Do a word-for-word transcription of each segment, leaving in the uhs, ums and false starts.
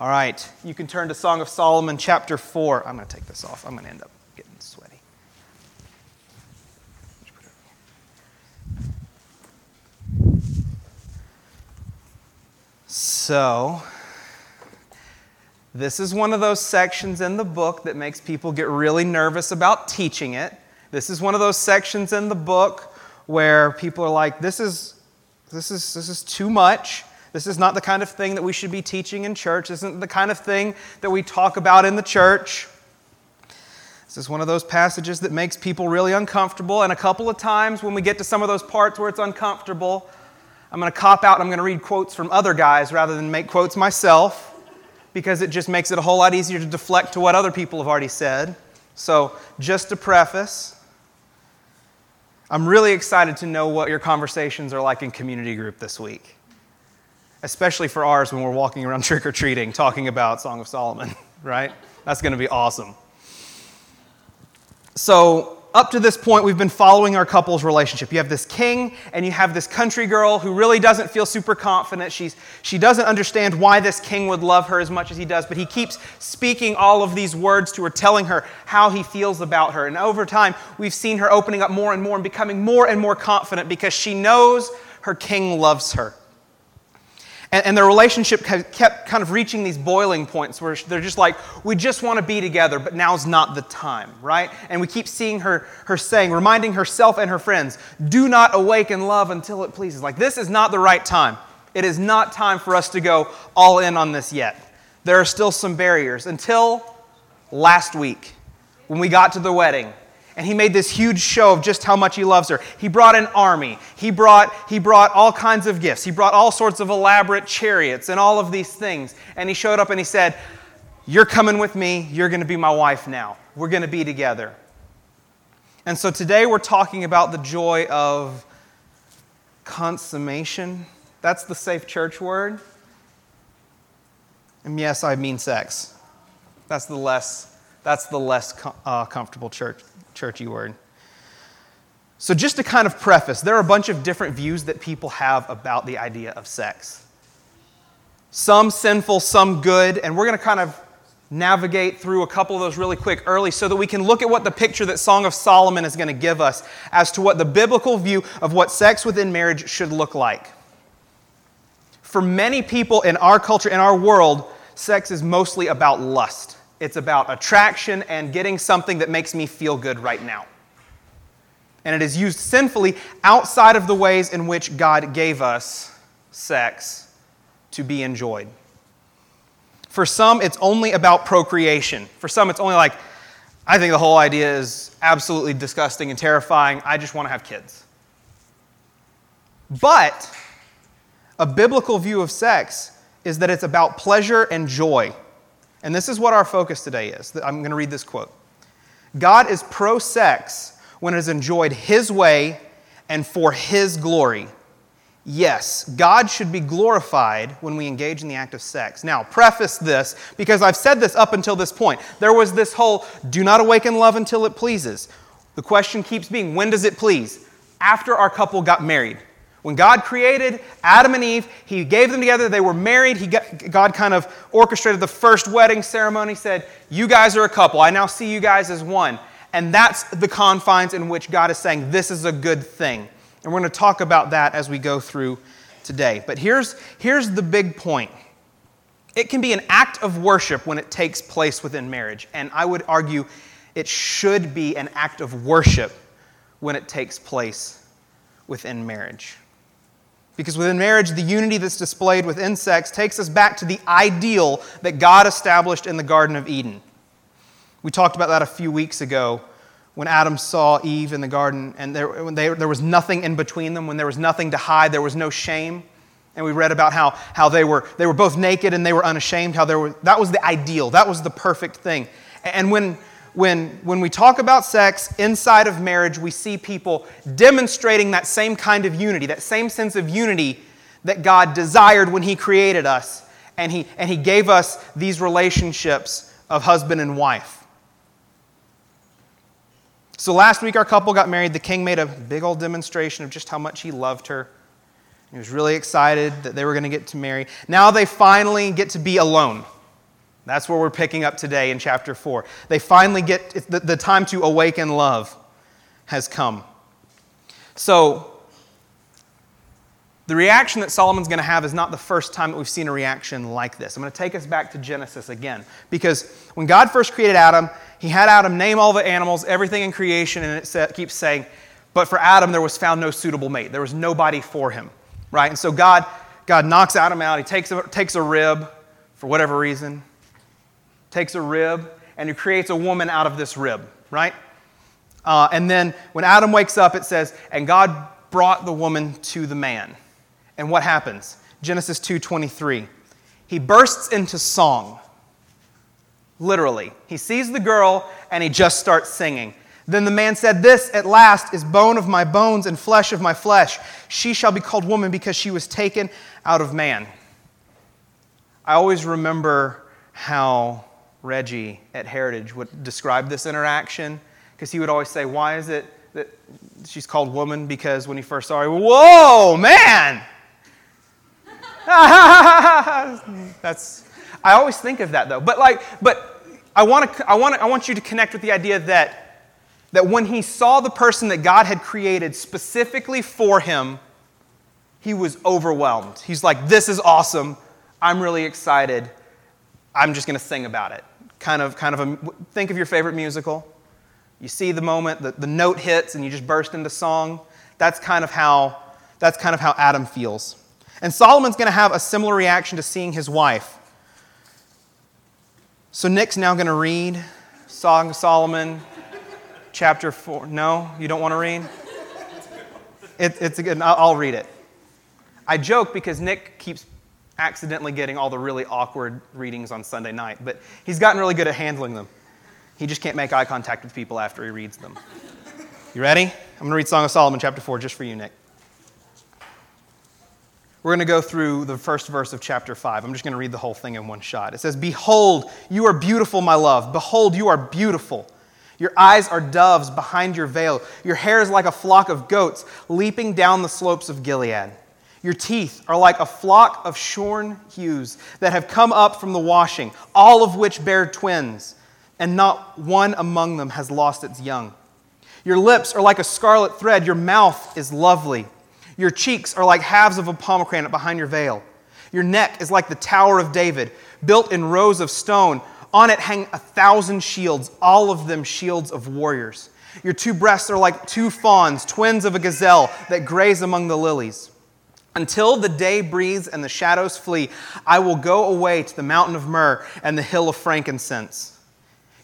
All right, you can turn to Song of Solomon, chapter four. I'm going to take this off. I'm going to end up getting sweaty. So, this is one of those sections in the book that makes people get really nervous about teaching it. This is one of those sections in the book where people are like, this is this is this is too much. This is not the kind of thing that we should be teaching in church. This isn't the kind of thing that we talk about in the church. This is one of those passages that makes people really uncomfortable. And a couple of times when we get to some of those parts where it's uncomfortable, I'm going to cop out and I'm going to read quotes from other guys rather than make quotes myself, because it just makes it a whole lot easier to deflect to what other people have already said. So just to preface, I'm really excited to know what your conversations are like in community group this week. Especially for ours when we're walking around trick-or-treating, talking about Song of Solomon, right? That's going to be awesome. So up to this point, we've been following our couple's relationship. You have this king and you have this country girl who really doesn't feel super confident. She's, she doesn't understand why this king would love her as much as he does, but he keeps speaking all of these words to her, telling her how he feels about her. And over time, we've seen her opening up more and more and becoming more and more confident because she knows her king loves her. And their relationship kept kind of reaching these boiling points where they're just like, we just want to be together, but now's not the time, right? And we keep seeing her her saying, reminding herself and her friends, do not awaken love until it pleases. Like, this is not the right time. It is not time for us to go all in on this yet. There are still some barriers. Until last week when we got to the wedding. And he made this huge show of just how much he loves her. He brought an army. He brought, he brought all kinds of gifts. He brought all sorts of elaborate chariots and all of these things. And he showed up and he said, you're coming with me. You're going to be my wife now. We're going to be together. And so today we're talking about the joy of consummation. That's the safe church word. And yes, I mean sex. That's the less, that's the less uh, comfortable church. Churchy word. So just to kind of preface, there are a bunch of different views that people have about the idea of sex. Some sinful, some good, and we're going to kind of navigate through a couple of those really quick early so that we can look at what the picture that Song of Solomon is going to give us as to what the biblical view of what sex within marriage should look like. For many people in our culture, in our world, sex is mostly about lust. It's about attraction and getting something that makes me feel good right now. And it is used sinfully outside of the ways in which God gave us sex to be enjoyed. For some, it's only about procreation. For some, it's only like, I think the whole idea is absolutely disgusting and terrifying. I just want to have kids. But a biblical view of sex is that it's about pleasure and joy. And this is what our focus today is. I'm going to read this quote. God is pro-sex when it is enjoyed His way and for His glory. Yes, God should be glorified when we engage in the act of sex. Now, preface this, because I've said this up until this point. There was this whole, do not awaken love until it pleases. The question keeps being, when does it please? After our couple got married. When God created Adam and Eve, He gave them together. They were married. He got, God kind of orchestrated the first wedding ceremony, said, you guys are a couple. I now see you guys as one. And that's the confines in which God is saying, this is a good thing. And we're going to talk about that as we go through today. But here's, here's the big point. It can be an act of worship when it takes place within marriage. And I would argue it should be an act of worship when it takes place within marriage. Because within marriage, the unity that's displayed within sex takes us back to the ideal that God established in the Garden of Eden. We talked about that a few weeks ago when Adam saw Eve in the garden and there, when they, there was nothing in between them, when there was nothing to hide, there was no shame. And we read about how, how they were they were both naked and they were unashamed. How there were, that was the ideal. That was the perfect thing. And when When, when we talk about sex inside of marriage, we see people demonstrating that same kind of unity, that same sense of unity that God desired when He created us. And He, and he gave us these relationships of husband and wife. So last week our couple got married. The king made a big old demonstration of just how much he loved her. He was really excited that they were going to get to marry. Now they finally get to be alone. That's where we're picking up today in chapter four. They finally get, the, the time to awaken love has come. So, the reaction that Solomon's going to have is not the first time that we've seen a reaction like this. I'm going to take us back to Genesis again. Because when God first created Adam, he had Adam name all the animals, everything in creation, and it keeps saying, but for Adam there was found no suitable mate. There was nobody for him, right? And so God, God knocks Adam out. He takes a, takes a rib for whatever reason. Takes a rib, and he creates a woman out of this rib, right? Uh, and then when Adam wakes up, it says, and God brought the woman to the man. And what happens? Genesis two twenty-three. He bursts into song. Literally. He sees the girl and he just starts singing. Then the man said, this at last is bone of my bones and flesh of my flesh. She shall be called woman because she was taken out of man. I always remember how Reggie at Heritage would describe this interaction because he would always say, why is it that she's called woman? Because when he first saw her, whoa, man! That's. I always think of that though. But like, but I want to. I want. I want you to connect with the idea that that when he saw the person that God had created specifically for him, he was overwhelmed. He's like, "This is awesome! I'm really excited. I'm just going to sing about it." Kind of. Kind of. A, think of your favorite musical. You see the moment that the note hits, and you just burst into song. That's kind of how. That's kind of how Adam feels. And Solomon's going to have a similar reaction to seeing his wife. So Nick's now going to read Song of Solomon, chapter four. No, you don't want to read? It, it's a good, I'll read it. I joke because Nick keeps accidentally getting all the really awkward readings on Sunday night, but he's gotten really good at handling them. He just can't make eye contact with people after he reads them. You ready? I'm going to read Song of Solomon, chapter four, just for you, Nick. We're going to go through the first verse of chapter five. I'm just going to read the whole thing in one shot. It says, behold, you are beautiful, my love. Behold, you are beautiful. Your eyes are doves behind your veil. Your hair is like a flock of goats leaping down the slopes of Gilead. Your teeth are like a flock of shorn ewes that have come up from the washing, all of which bear twins, and not one among them has lost its young. Your lips are like a scarlet thread. Your mouth is lovely. Your cheeks are like halves of a pomegranate behind your veil. Your neck is like the Tower of David, built in rows of stone. On it hang a thousand shields, all of them shields of warriors. Your two breasts are like two fawns, twins of a gazelle that graze among the lilies. Until the day breathes and the shadows flee, I will go away to the mountain of myrrh and the hill of frankincense.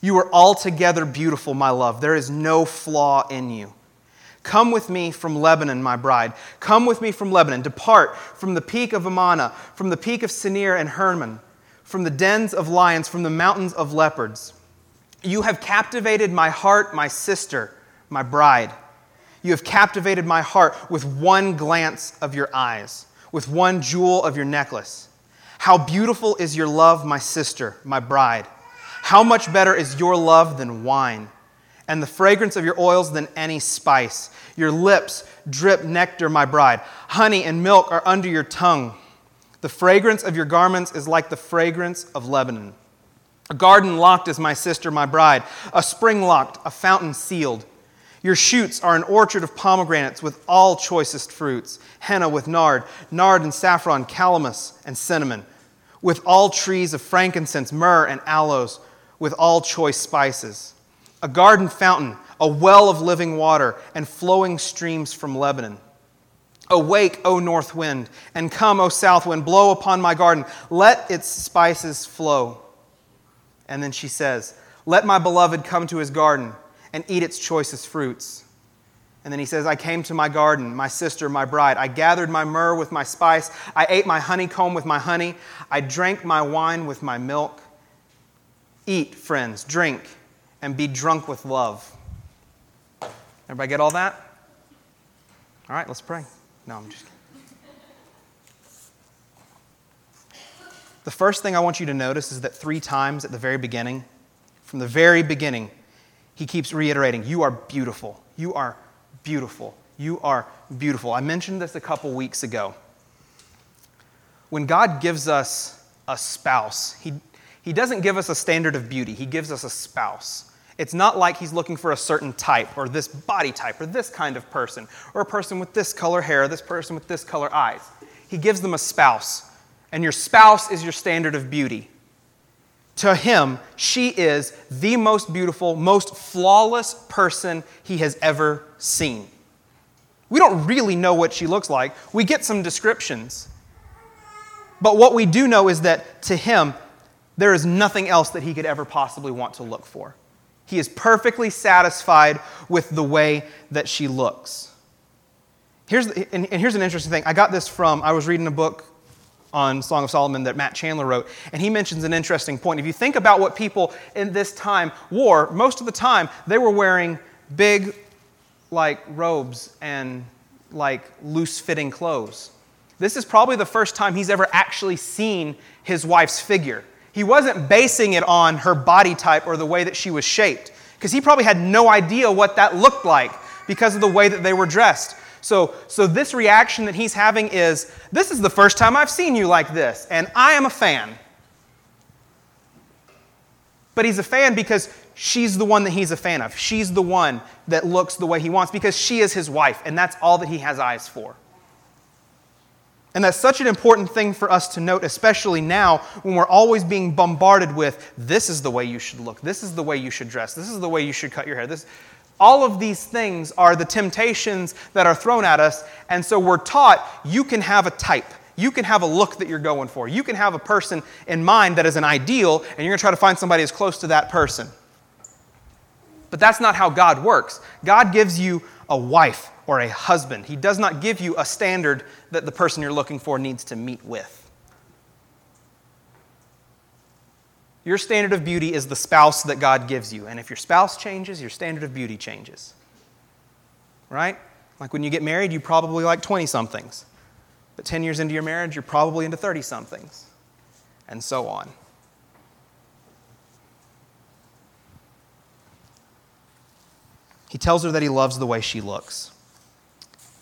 You are altogether beautiful, my love. There is no flaw in you. Come with me from Lebanon, my bride. Come with me from Lebanon. Depart from the peak of Amana, from the peak of Sinir and Hermon, from the dens of lions, from the mountains of leopards. You have captivated my heart, my sister, my bride. You have captivated my heart with one glance of your eyes, with one jewel of your necklace. How beautiful is your love, my sister, my bride. How much better is your love than wine, and the fragrance of your oils than any spice. Your lips drip nectar, my bride. Honey and milk are under your tongue. The fragrance of your garments is like the fragrance of Lebanon. A garden locked is my sister, my bride. A spring locked, a fountain sealed. Your shoots are an orchard of pomegranates with all choicest fruits. Henna with nard, nard and saffron, calamus and cinnamon. With all trees of frankincense, myrrh and aloes. With all choice spices. A garden fountain, a well of living water, and flowing streams from Lebanon. Awake, O north wind, and come, O south wind, blow upon my garden. Let its spices flow. And then she says, let my beloved come to his garden and eat its choicest fruits. And then he says, I came to my garden, my sister, my bride. I gathered my myrrh with my spice. I ate my honeycomb with my honey. I drank my wine with my milk. Eat, friends, drink. And be drunk with love. Everybody get all that? All right, let's pray. No, I'm just kidding. The first thing I want you to notice is that three times at the very beginning, from the very beginning, he keeps reiterating, you are beautiful. You are beautiful. You are beautiful. I mentioned this a couple weeks ago. When God gives us a spouse, he, He doesn't give us a standard of beauty. He gives us a spouse. It's not like he's looking for a certain type or this body type or this kind of person or a person with this color hair, this person with this color eyes. He gives them a spouse, and your spouse is your standard of beauty. To him, she is the most beautiful, most flawless person he has ever seen. We don't really know what she looks like. We get some descriptions. But what we do know is that to him, there is nothing else that he could ever possibly want to look for. He is perfectly satisfied with the way that she looks. Here's the, and, and here's an interesting thing. I got this from, I was reading a book on Song of Solomon that Matt Chandler wrote, and he mentions an interesting point. If you think about what people in this time wore, most of the time they were wearing big, like, robes and, like, loose-fitting clothes. This is probably the first time he's ever actually seen his wife's figure. He wasn't basing it on her body type or the way that she was shaped, because he probably had no idea what that looked like because of the way that they were dressed. So, so this reaction that he's having is, this is the first time I've seen you like this, and I am a fan. But he's a fan because she's the one that he's a fan of. She's the one that looks the way he wants because she is his wife, and that's all that he has eyes for. And that's such an important thing for us to note, especially now when we're always being bombarded with, this is the way you should look, this is the way you should dress, this is the way you should cut your hair, this... All of these things are the temptations that are thrown at us, and so we're taught you can have a type. You can have a look that you're going for. You can have a person in mind that is an ideal, and you're going to try to find somebody as close to that person. But that's not how God works. God gives you a wife or a husband. He does not give you a standard that the person you're looking for needs to meet with. Your standard of beauty is the spouse that God gives you. And if your spouse changes, your standard of beauty changes. Right? Like when you get married, you probably like twenty-somethings. But ten years into your marriage, you're probably into thirty-somethings. And so on. He tells her that he loves the way she looks.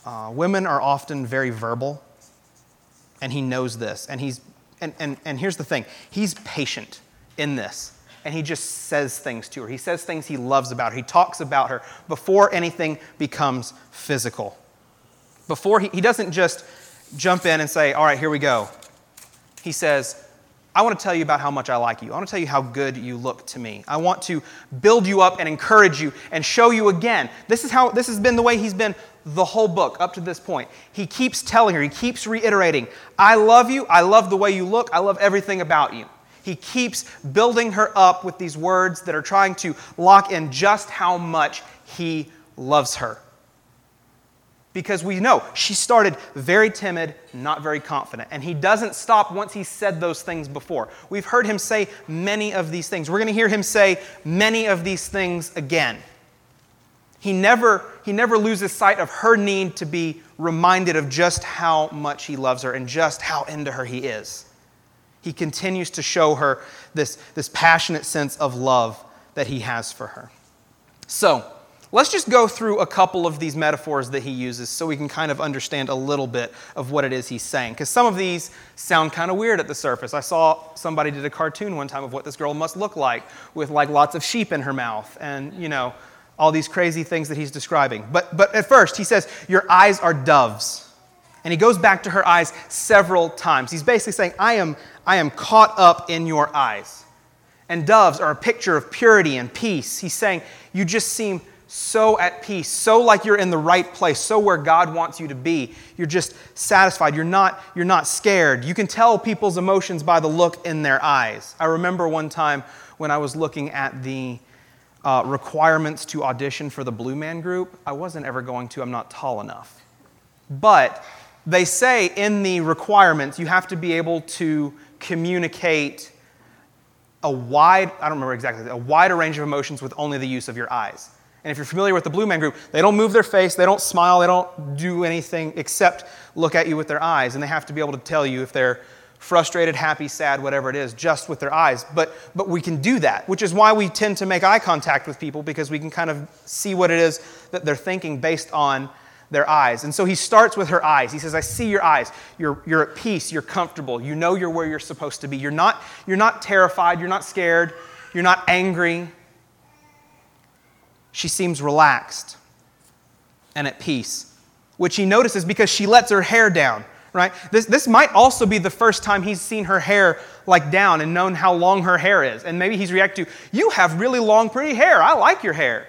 Uh, women are often very verbal. And he knows this. And he's and and, and here's the thing. He's patient in this, and he just says things to her. He says things he loves about her. He talks about her before anything becomes physical. Before he, he doesn't just jump in and say, all right, here we go. He says, I want to tell you about how much I like you. I want to tell you how good you look to me. I want to build you up and encourage you and show you again. This is how this has been the way he's been the whole book up to this point. He keeps telling her, he keeps reiterating, I love you. I love the way you look. I love everything about you. He keeps building her up with these words that are trying to lock in just how much he loves her. Because we know she started very timid, not very confident. And he doesn't stop once he said those things before. We've heard him say many of these things. We're going to hear him say many of these things again. He never, he never loses sight of her need to be reminded of just how much he loves her and just how into her he is. He continues to show her this, this passionate sense of love that he has for her. So, let's just go through a couple of these metaphors that he uses so we can kind of understand a little bit of what it is he's saying. Because some of these sound kind of weird at the surface. I saw somebody did a cartoon one time of what this girl must look like with like lots of sheep in her mouth and, you know, all these crazy things that he's describing. But, but at first, he says, your eyes are doves. And he goes back to her eyes several times. He's basically saying, I am, I am caught up in your eyes. And doves are a picture of purity and peace. He's saying, you just seem so at peace, so like you're in the right place, so where God wants you to be. You're just satisfied. You're not, you're not scared. You can tell people's emotions by the look in their eyes. I remember one time when I was looking at the uh, requirements to audition for the Blue Man Group. I wasn't ever going to. I'm not tall enough. But they say in the requirements, you have to be able to communicate a wide, I don't remember exactly, a wider range of emotions with only the use of your eyes. And if you're familiar with the Blue Man Group, they don't move their face, they don't smile, they don't do anything except look at you with their eyes. And they have to be able to tell you if they're frustrated, happy, sad, whatever it is, just with their eyes. But, but we can do that, which is why we tend to make eye contact with people because we can kind of see what it is that they're thinking based on their eyes. And so he starts with her eyes. He says, I see your eyes. You're, you're at peace. You're comfortable. You know you're where you're supposed to be. You're not, you're not terrified. You're not scared. You're not angry. She seems relaxed and at peace, which he notices because she lets her hair down, right? This, this might also be the first time he's seen her hair like down and known how long her hair is. And maybe he's reacted to, you have really long, pretty hair. I like your hair.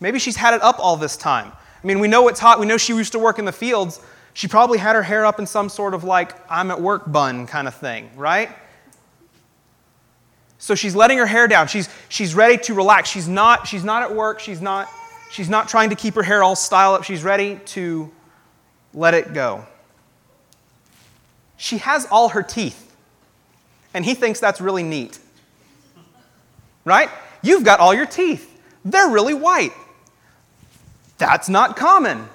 Maybe she's had it up all this time. I mean, we know it's hot. We know she used to work in the fields. She probably had her hair up in some sort of like, I'm at work bun kind of thing, right? So she's letting her hair down. She's she's ready to relax. She's not she's not at work. She's not she's not trying to keep her hair all styled up. She's ready to let it go. She has all her teeth, and he thinks that's really neat, right? You've got all your teeth. They're really white. That's not common.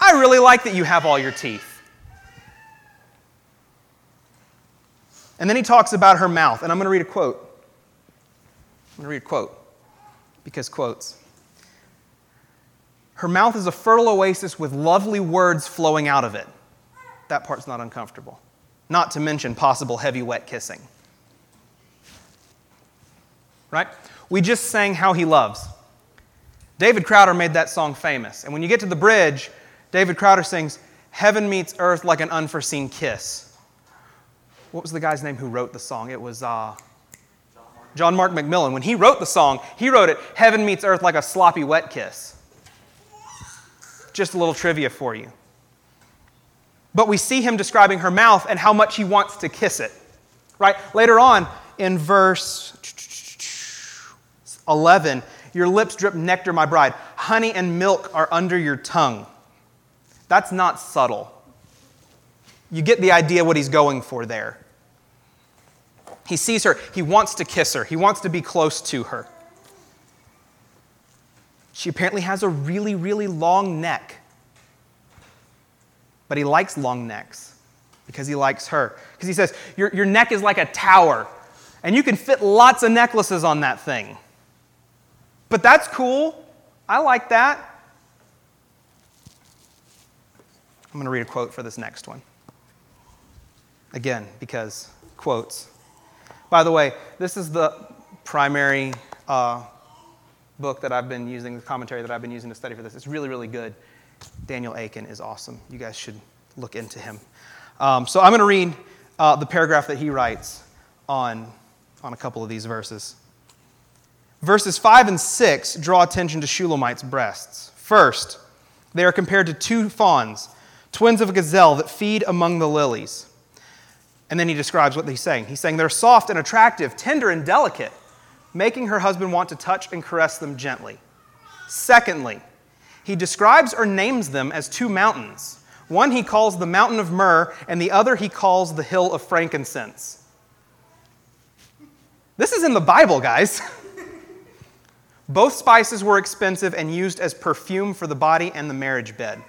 I really like that you have all your teeth. And then he talks about her mouth, and I'm going to read a quote. I'm going to read a quote, because quotes. Her mouth is a fertile oasis with lovely words flowing out of it. That part's not uncomfortable. Not to mention possible heavy, wet kissing. Right? We just sang How He Loves. David Crowder made that song famous. And when you get to the bridge, David Crowder sings, Heaven meets earth like an unforeseen kiss. What was the guy's name who wrote the song? It was uh, John Mark McMillan. When he wrote the song, he wrote it, Heaven meets earth like a sloppy wet kiss. Just a little trivia for you. But we see him describing her mouth and how much he wants to kiss it. Right? Later on, in verse eleven, your lips drip nectar, my bride. Honey and milk are under your tongue. That's not subtle. You get the idea what he's going for there. He sees her. He wants to kiss her. He wants to be close to her. She apparently has a really, really long neck. But he likes long necks because he likes her. Because he says, your, your neck is like a tower, and you can fit lots of necklaces on that thing. But that's cool. I like that. I'm going to read a quote for this next one. Again, because quotes. By the way, this is the primary uh, book that I've been using, the commentary that I've been using to study for this. It's really, really good. Daniel Aiken is awesome. You guys should look into him. Um, so I'm going to read uh, the paragraph that he writes on, on a couple of these verses. Verses five and six draw attention to Shulamite's breasts. First, they are compared to two fawns, twins of a gazelle that feed among the lilies. And then he describes what he's saying. He's saying they're soft and attractive, tender and delicate, making her husband want to touch and caress them gently. Secondly, he describes or names them as two mountains. One he calls the mountain of myrrh, and the other he calls the hill of frankincense. This is in the Bible, guys. Both spices were expensive and used as perfume for the body and the marriage bed.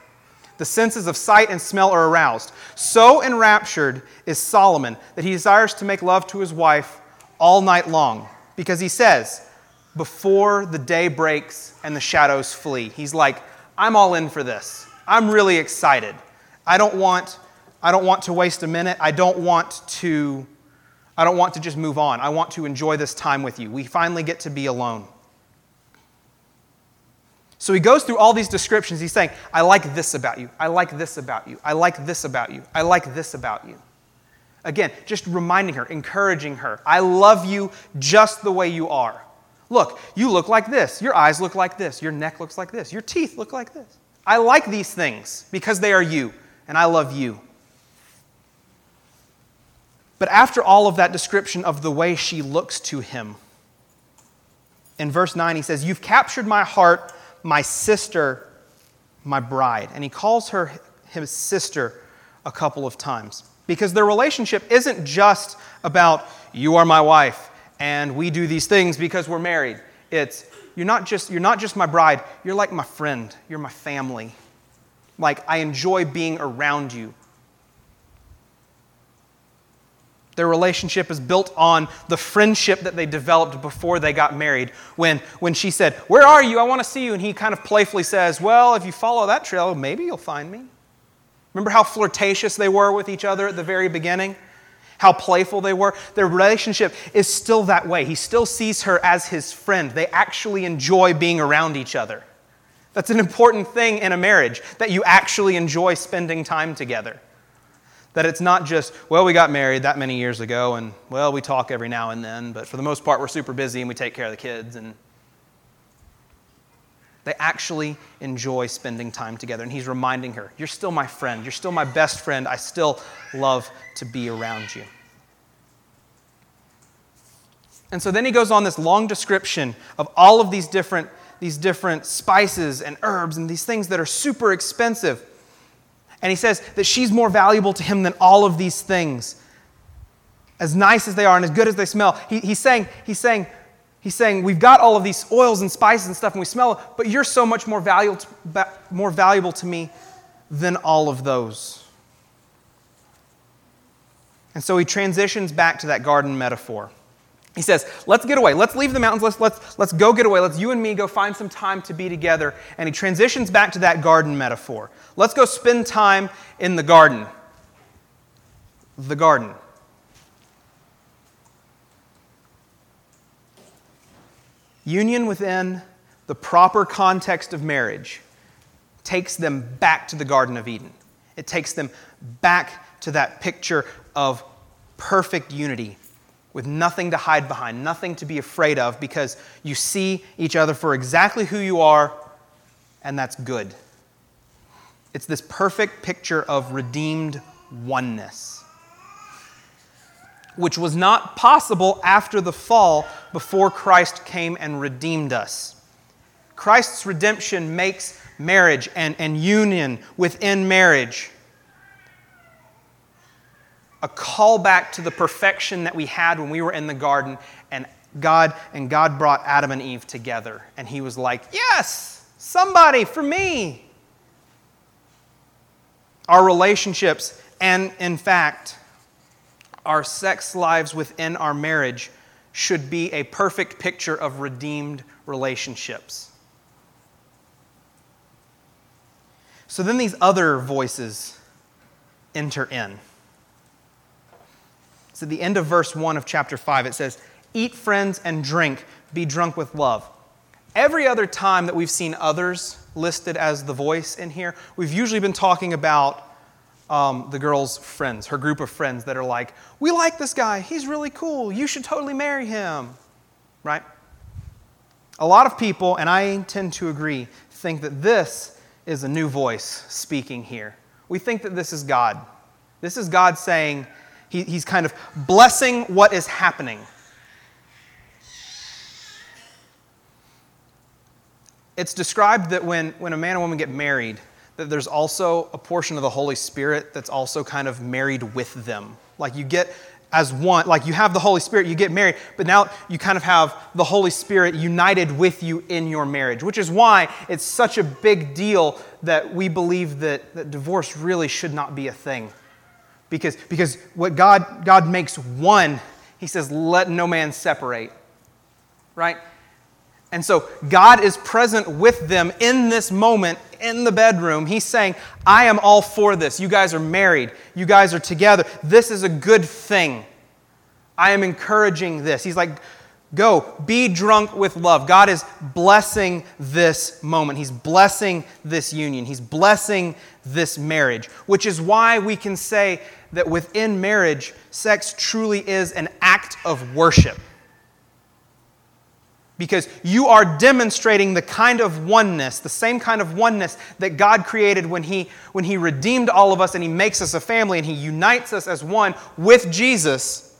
The senses of sight and smell are aroused. So enraptured is Solomon that he desires to make love to his wife all night long, because he says, before the day breaks and the shadows flee. He's like, I'm all in for this. I'm really excited. I don't want, I don't want to waste a minute. I don't want to, I don't want to just move on. I want to enjoy this time with you. We finally get to be alone. So he goes through all these descriptions. He's saying, I like this about you. I like this about you. I like this about you. I like this about you. Again, just reminding her, encouraging her. I love you just the way you are. Look, you look like this. Your eyes look like this. Your neck looks like this. Your teeth look like this. I like these things because they are you, and I love you. But after all of that description of the way she looks to him, in verse nine he says, you've captured my heart, my sister, my bride. And he calls her his sister a couple of times because their relationship isn't just about you are my wife and we do these things because we're married. It's you're not just you're not just my bride, you're like my friend, you're my family. Like I enjoy being around you. Their relationship is built on the friendship that they developed before they got married. When when she said, "Where are you? I want to see you." And he kind of playfully says, "Well, if you follow that trail, maybe you'll find me." Remember how flirtatious they were with each other at the very beginning? How playful they were? Their relationship is still that way. He still sees her as his friend. They actually enjoy being around each other. That's an important thing in a marriage, that you actually enjoy spending time together. That it's not just, well, we got married that many years ago, and, well, we talk every now and then, but for the most part, we're super busy and we take care of the kids. And they actually enjoy spending time together. And he's reminding her, you're still my friend. You're still my best friend. I still love to be around you. And so then he goes on this long description of all of these different, these different spices and herbs and these things that are super expensive. And he says that she's more valuable to him than all of these things. As nice as they are and as good as they smell. He, he's saying, he's saying, he's saying, we've got all of these oils and spices and stuff and we smell it, but you're so much more valuable, more valuable to me than all of those. And so he transitions back to that garden metaphor. He says, let's get away. Let's leave the mountains. Let's, let's, let's go get away. Let's you and me go find some time to be together. And he transitions back to that garden metaphor. Let's go spend time in the garden. The garden. Union within the proper context of marriage takes them back to the Garden of Eden. It takes them back to that picture of perfect unity, with nothing to hide behind, nothing to be afraid of, because you see each other for exactly who you are, and that's good. It's this perfect picture of redeemed oneness, which was not possible after the fall, before Christ came and redeemed us. Christ's redemption makes marriage and, and union within marriage a callback to the perfection that we had when we were in the garden, and God and God brought Adam and Eve together. And he was like, yes, somebody for me. Our relationships and, in fact, our sex lives within our marriage should be a perfect picture of redeemed relationships. So then these other voices enter in. So at the end of verse one of chapter five, it says, eat, friends, and drink, be drunk with love. Every other time that we've seen others listed as the voice in here, we've usually been talking about um, the girl's friends, her group of friends that are like, we like this guy, he's really cool, you should totally marry him, right? A lot of people, and I tend to agree, think that this is a new voice speaking here. We think that this is God. This is God saying, he's kind of blessing what is happening. It's described that when, when a man and woman get married, that there's also a portion of the Holy Spirit that's also kind of married with them. Like you get as one, like you have the Holy Spirit, you get married, but now you kind of have the Holy Spirit united with you in your marriage, which is why it's such a big deal that we believe that, that divorce really should not be a thing. Because, because what God, God makes one, he says, let no man separate, right? And so God is present with them in this moment in the bedroom. He's saying, I am all for this. You guys are married. You guys are together. This is a good thing. I am encouraging this. He's like, go, be drunk with love. God is blessing this moment. He's blessing this union. He's blessing this marriage, which is why we can say that within marriage, sex truly is an act of worship. Because you are demonstrating the kind of oneness, the same kind of oneness that God created when he, when he redeemed all of us and he makes us a family and he unites us as one with Jesus.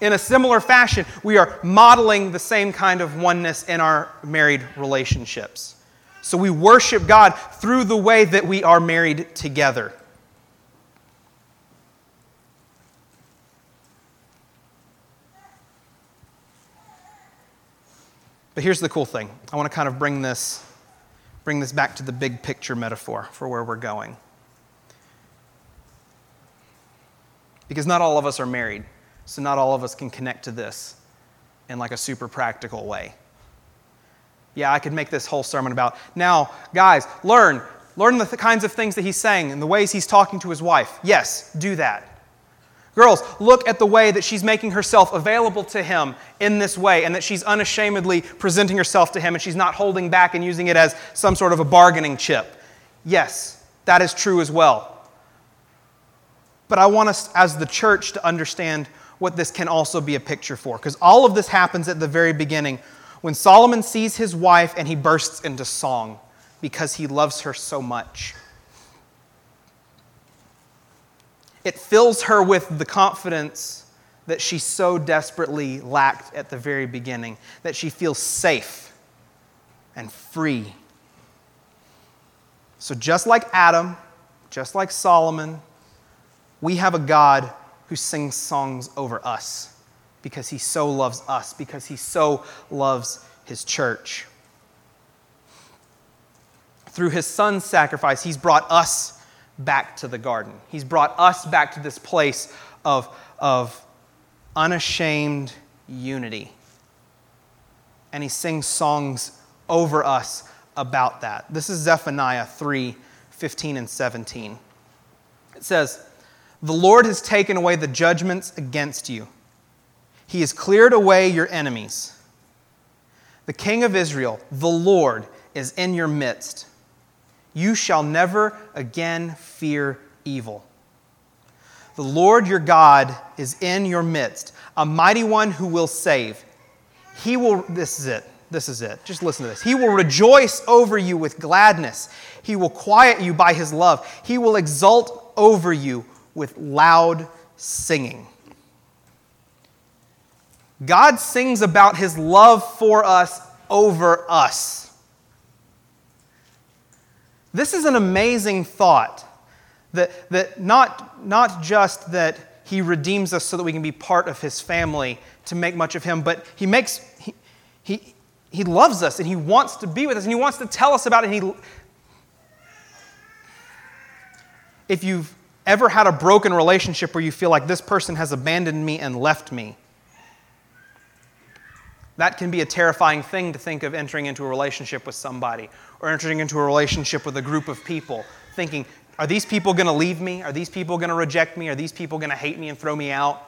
In a similar fashion, we are modeling the same kind of oneness in our married relationships. So we worship God through the way that we are married together. But here's the cool thing. I want to kind of bring this, bring this back to the big picture metaphor for where we're going. Because not all of us are married, so not all of us can connect to this in like a super practical way. Yeah, I could make this whole sermon about, now, guys, learn. Learn the th- kinds of things that he's saying and the ways he's talking to his wife. Yes, do that. Girls, look at the way that she's making herself available to him in this way and that she's unashamedly presenting herself to him and she's not holding back and using it as some sort of a bargaining chip. Yes, that is true as well. But I want us as the church to understand what this can also be a picture for, because all of this happens at the very beginning when Solomon sees his wife and he bursts into song because he loves her so much. It fills her with the confidence that she so desperately lacked at the very beginning, that she feels safe and free. So just like Adam, just like Solomon, we have a God who sings songs over us because he so loves us, because he so loves his church. Through his son's sacrifice, he's brought us back to the garden. He's brought us back to this place of, of unashamed unity. And he sings songs over us about that. This is Zephaniah three fifteen and seventeen. It says, "The Lord has taken away the judgments against you. He has cleared away your enemies. The King of Israel, the Lord, is in your midst. You shall never again fear evil. The Lord your God is in your midst, a mighty one who will save. He will," this is it, this is it, just listen to this. "He will rejoice over you with gladness. He will quiet you by his love. He will exult over you with loud singing." God sings about his love for us over us. This is an amazing thought, that, that not, not just that he redeems us so that we can be part of his family to make much of him, but he makes he he, he loves us and he wants to be with us and he wants to tell us about it. And he, if you've ever had a broken relationship where you feel like this person has abandoned me and left me, that can be a terrifying thing to think of, entering into a relationship with somebody or entering into a relationship with a group of people, thinking, are these people going to leave me? Are these people going to reject me? Are these people going to hate me and throw me out?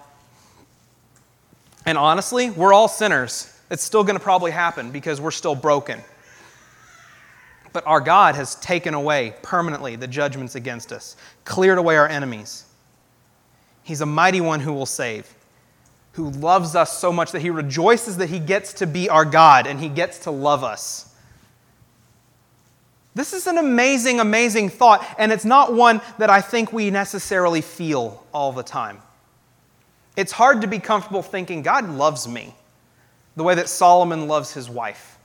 And honestly, we're all sinners. It's still going to probably happen because we're still broken. But our God has taken away permanently the judgments against us, cleared away our enemies. He's a mighty one who will save, who loves us so much that he rejoices that he gets to be our God and he gets to love us. This is an amazing, amazing thought, and it's not one that I think we necessarily feel all the time. It's hard to be comfortable thinking, God loves me the way that Solomon loves his wife.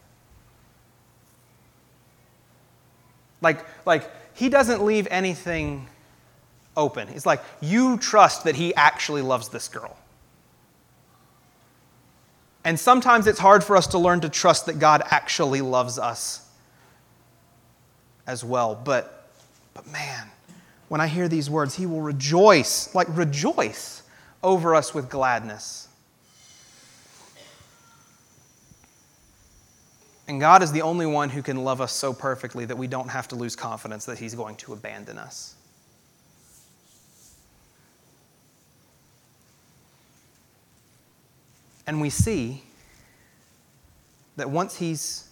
Like, like he doesn't leave anything open. It's like, you trust that he actually loves this girl. And sometimes it's hard for us to learn to trust that God actually loves us as well. But, but man, when I hear these words, he will rejoice, like rejoice over us with gladness. And God is the only one who can love us so perfectly that we don't have to lose confidence that he's going to abandon us. And we see that once he's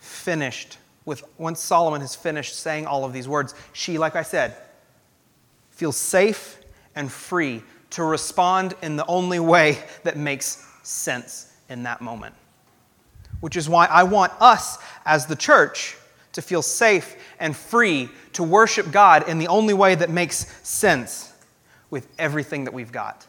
finished with, once Solomon has finished saying all of these words, she, like I said, feels safe and free to respond in the only way that makes sense in that moment. Which is why I want us as the church to feel safe and free to worship God in the only way that makes sense with everything that we've got.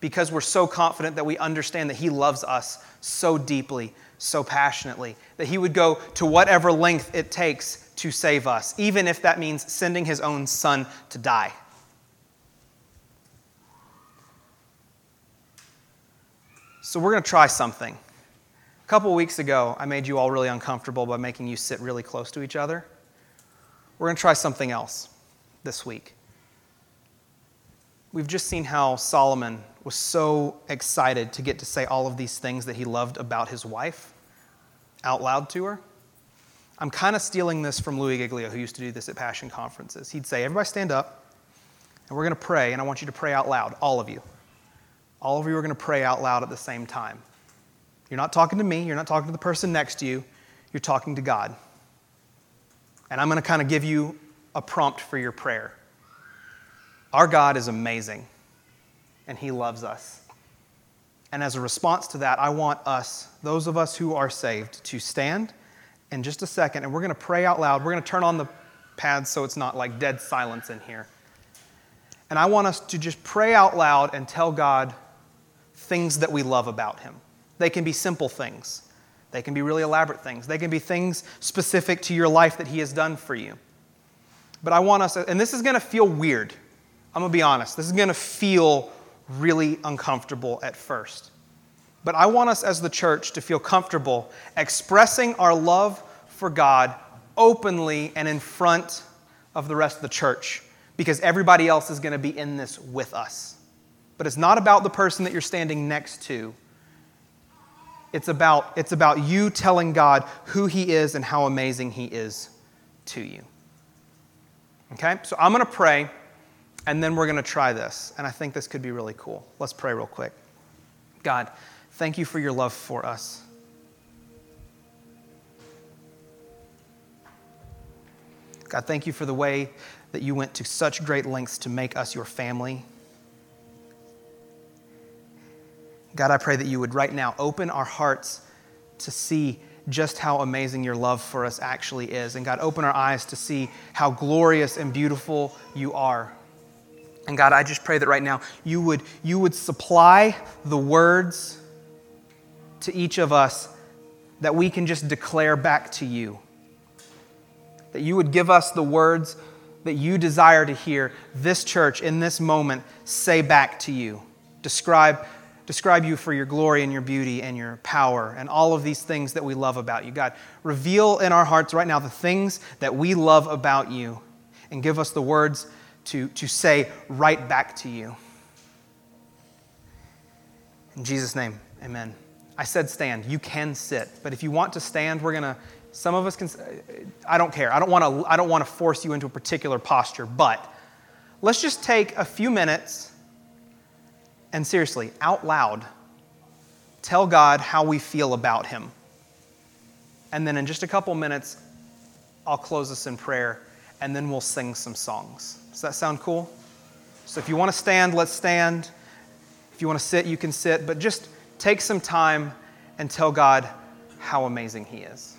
Because we're so confident that we understand that he loves us so deeply, so passionately, that he would go to whatever length it takes to save us, even if that means sending his own son to die. So we're going to try something. A couple weeks ago, I made you all really uncomfortable by making you sit really close to each other. We're going to try something else this week. we've just seen how Solomon was so excited to get to say all of these things that he loved about his wife out loud to her. I'm kind of stealing this from Louis Giglio, who used to do this at Passion Conferences. He'd say, everybody stand up, and we're going to pray, and I want you to pray out loud, all of you. All of you are going to pray out loud at the same time. You're not talking to me. You're not talking to the person next to you. You're talking to God. And I'm going to kind of give you a prompt for your prayer. Our God is amazing, and he loves us. And as a response to that, I want us, those of us who are saved, to stand in just a second, and we're going to pray out loud. We're going to turn on the pads so it's not like dead silence in here. And I want us to just pray out loud and tell God things that we love about him. They can be simple things. They can be really elaborate things. They can be things specific to your life that he has done for you. But I want us, and this is going to feel weird. I'm going to be honest. This is going to feel really uncomfortable at first. But I want us as the church to feel comfortable expressing our love for God openly and in front of the rest of the church, because everybody else is going to be in this with us. But it's not about the person that you're standing next to. It's about, it's about you telling God who he is and how amazing he is to you. Okay? So I'm going to pray, and then we're going to try this. And I think this could be really cool. Let's pray real quick. God, thank you for your love for us. God, thank you for the way that you went to such great lengths to make us your family. God, I pray that you would right now open our hearts to see just how amazing your love for us actually is. And God, open our eyes to see how glorious and beautiful you are. And God, I just pray that right now you would, you would supply the words to each of us that we can just declare back to you. That you would give us the words that you desire to hear this church in this moment say back to you. Describe Describe you for your glory and your beauty and your power and all of these things that we love about you. God, reveal in our hearts right now the things that we love about you, and give us the words to, to say right back to you. In Jesus' name, amen. I said stand. You can sit. But if you want to stand, we're going to, some of us can, I don't care. I don't want to, I don't want to force you into a particular posture, but let's just take a few minutes. And seriously, out loud, tell God how we feel about him. And then in just a couple minutes, I'll close us in prayer, and then we'll sing some songs. Does that sound cool? So if you want to stand, let's stand. If you want to sit, you can sit. But just take some time and tell God how amazing he is.